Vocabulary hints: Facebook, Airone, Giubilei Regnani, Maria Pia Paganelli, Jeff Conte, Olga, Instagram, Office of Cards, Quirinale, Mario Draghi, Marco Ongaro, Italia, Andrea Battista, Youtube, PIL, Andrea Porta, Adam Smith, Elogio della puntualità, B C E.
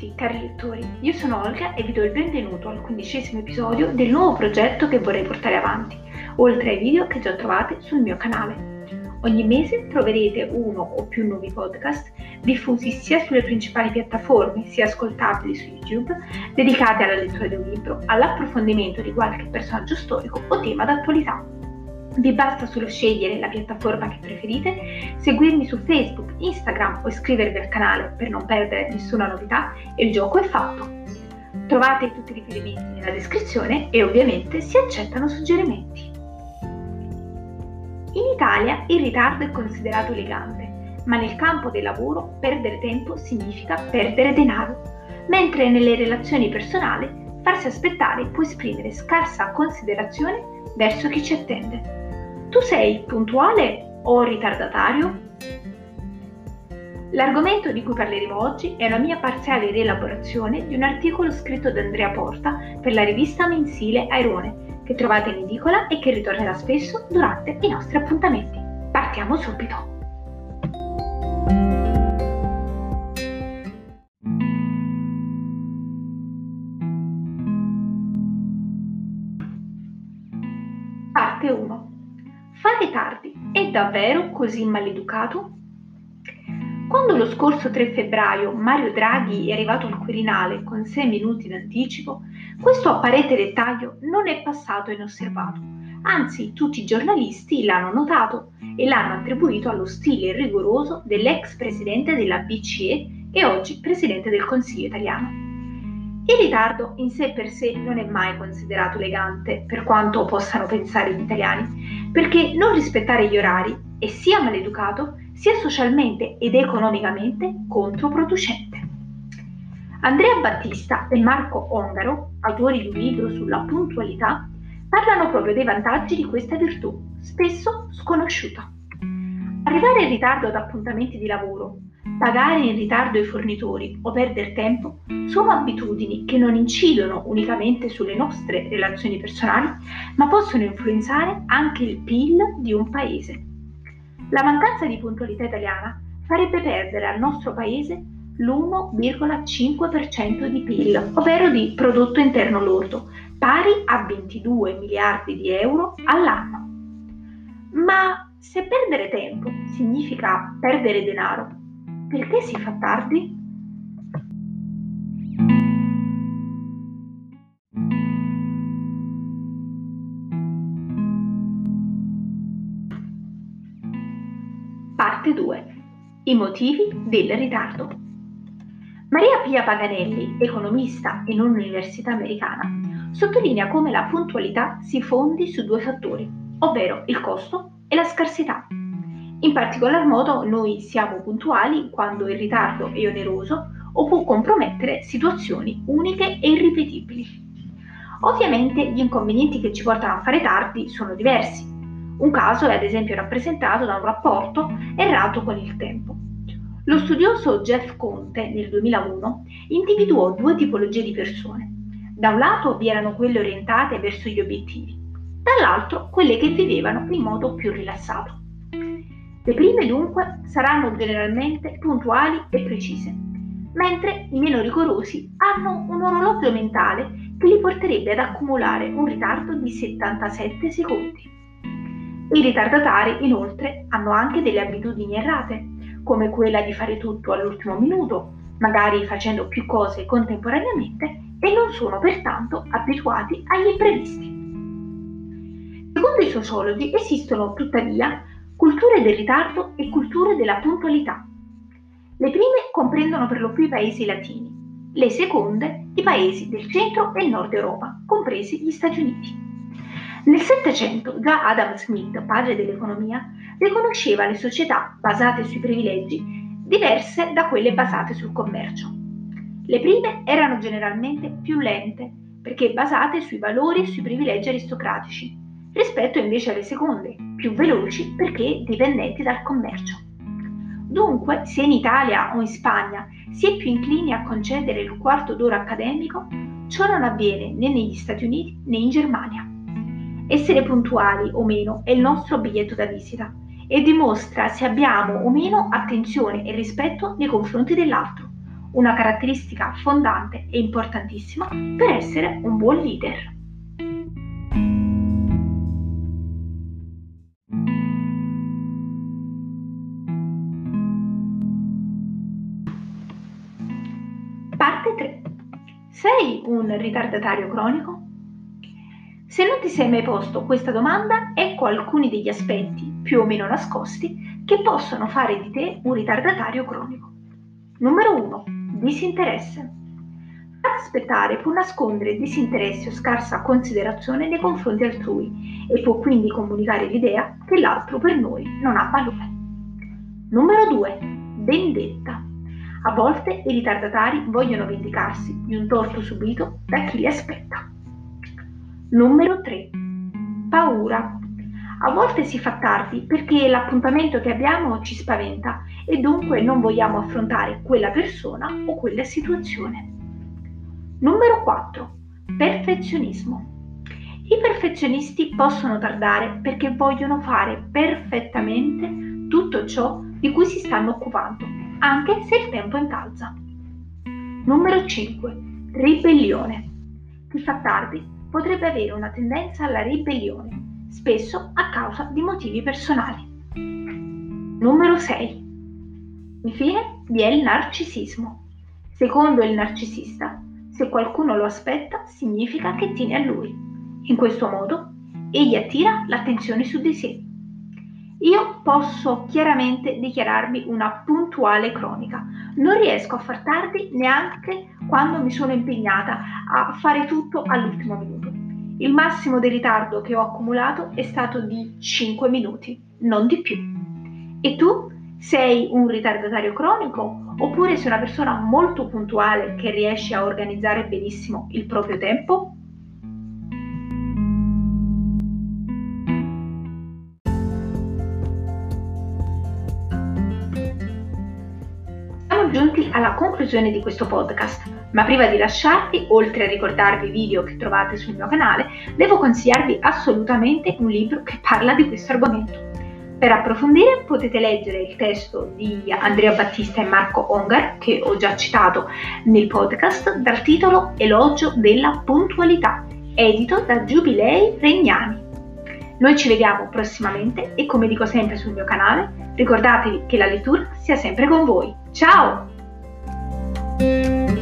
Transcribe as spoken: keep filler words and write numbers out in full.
tutti cari lettori, io sono Olga e vi do il benvenuto al quindicesimo episodio del nuovo progetto che vorrei portare avanti, oltre ai video che già trovate sul mio canale. Ogni mese troverete uno o più nuovi podcast diffusi sia sulle principali piattaforme sia ascoltabili su YouTube, dedicati alla lettura di un libro, all'approfondimento di qualche personaggio storico o tema d'attualità. Vi basta solo scegliere la piattaforma che preferite, seguirmi su Facebook, Instagram o iscrivervi al canale per non perdere nessuna novità e il gioco è fatto. Trovate tutti i riferimenti nella descrizione e ovviamente si accettano suggerimenti. In Italia il ritardo è considerato elegante, ma nel campo del lavoro perdere tempo significa perdere denaro, mentre nelle relazioni personali farsi aspettare può esprimere scarsa considerazione verso chi ci attende. Tu sei puntuale o ritardatario? L'argomento di cui parleremo oggi è una mia parziale rielaborazione di un articolo scritto da Andrea Porta per la rivista mensile Airone, che trovate in edicola e che ritornerà spesso durante i nostri appuntamenti. Partiamo subito! Parte uno. Fare tardi è davvero così maleducato? Quando lo scorso tre febbraio Mario Draghi è arrivato al Quirinale con sei minuti d'anticipo, questo apparente dettaglio non è passato inosservato, anzi tutti i giornalisti l'hanno notato e l'hanno attribuito allo stile rigoroso dell'ex presidente della B C E e oggi presidente del Consiglio italiano. Il ritardo in sé per sé non è mai considerato elegante, per quanto possano pensare gli italiani, perché non rispettare gli orari è sia maleducato, sia socialmente ed economicamente controproducente. Andrea Battista e Marco Ongaro, autori di un libro sulla puntualità, parlano proprio dei vantaggi di questa virtù, spesso sconosciuta. Arrivare in ritardo ad appuntamenti di lavoro, pagare in ritardo i fornitori o perdere tempo sono abitudini che non incidono unicamente sulle nostre relazioni personali, ma possono influenzare anche il P I L di un paese. La mancanza di puntualità italiana farebbe perdere al nostro paese l'uno virgola cinque per cento di P I L, ovvero di prodotto interno lordo, pari a ventidue miliardi di euro all'anno. Ma se perdere tempo significa perdere denaro, perché si fa tardi? Parte due. I motivi del ritardo. Maria Pia Paganelli, economista in un'università americana, sottolinea come la puntualità si fondi su due fattori, ovvero il costo e la scarsità. In particolar modo noi siamo puntuali quando il ritardo è oneroso o può compromettere situazioni uniche e irripetibili. Ovviamente gli inconvenienti che ci portano a fare tardi sono diversi. Un caso è ad esempio rappresentato da un rapporto errato con il tempo. Lo studioso Jeff Conte nel duemilauno individuò due tipologie di persone. Da un lato vi erano quelle orientate verso gli obiettivi, dall'altro quelle che vivevano in modo più rilassato. Le prime dunque saranno generalmente puntuali e precise, mentre i meno rigorosi hanno un orologio mentale che li porterebbe ad accumulare un ritardo di settantasette secondi. I ritardatari inoltre hanno anche delle abitudini errate, come quella di fare tutto all'ultimo minuto, magari facendo più cose contemporaneamente, e non sono pertanto abituati agli imprevisti. Secondo i sociologi esistono tuttavia culture del ritardo e culture della puntualità. Le prime comprendono per lo più i paesi latini, le seconde i paesi del centro e nord Europa, compresi gli Stati Uniti. Nel Settecento già Adam Smith, padre dell'economia, riconosceva le società basate sui privilegi diverse da quelle basate sul commercio. Le prime erano generalmente più lente, perché basate sui valori e sui privilegi aristocratici, rispetto invece alle seconde, più veloci perché dipendenti dal commercio. Dunque, se in Italia o in Spagna si è più inclini a concedere il quarto d'ora accademico, ciò non avviene né negli Stati Uniti né in Germania. Essere puntuali o meno è il nostro biglietto da visita e dimostra se abbiamo o meno attenzione e rispetto nei confronti dell'altro, una caratteristica fondante e importantissima per essere un buon leader. Parte tre. Sei un ritardatario cronico? Se non ti sei mai posto questa domanda, ecco alcuni degli aspetti, più o meno nascosti, che possono fare di te un ritardatario cronico. Numero uno. Disinteresse. Ad aspettare può nascondere disinteresse o scarsa considerazione nei confronti altrui e può quindi comunicare l'idea che l'altro per noi non ha valore. Numero due. Vendetta. A volte i ritardatari vogliono vendicarsi di un torto subito da chi li aspetta. Numero tre. Paura. A volte si fa tardi perché l'appuntamento che abbiamo ci spaventa e dunque non vogliamo affrontare quella persona o quella situazione. Numero quattro. Perfezionismo. I perfezionisti possono tardare perché vogliono fare perfettamente tutto ciò di cui si stanno occupando, anche se il tempo incalza. Numero cinque. Ribellione. Chi fa tardi potrebbe avere una tendenza alla ribellione, spesso a causa di motivi personali. Numero sei. Infine, vi è il narcisismo. Secondo il narcisista, se qualcuno lo aspetta, significa che tiene a lui. In questo modo, egli attira l'attenzione su di sé. Io posso chiaramente dichiararmi una puntuale cronica. Non riesco a far tardi neanche quando mi sono impegnata a fare tutto all'ultimo minuto. Il massimo del ritardo che ho accumulato è stato di cinque minuti, non di più. E tu? Sei un ritardatario cronico? Oppure sei una persona molto puntuale che riesce a organizzare benissimo il proprio tempo? Giunti alla conclusione di questo podcast, ma prima di lasciarvi, oltre a ricordarvi i video che trovate sul mio canale, devo consigliarvi assolutamente un libro che parla di questo argomento. Per approfondire potete leggere il testo di Andrea Battista e Marco Ongaro, che ho già citato nel podcast, dal titolo Elogio della puntualità, edito da Giubilei Regnani. Noi ci vediamo prossimamente e, come dico sempre sul mio canale, ricordatevi che la lettura sia sempre con voi. Ciao!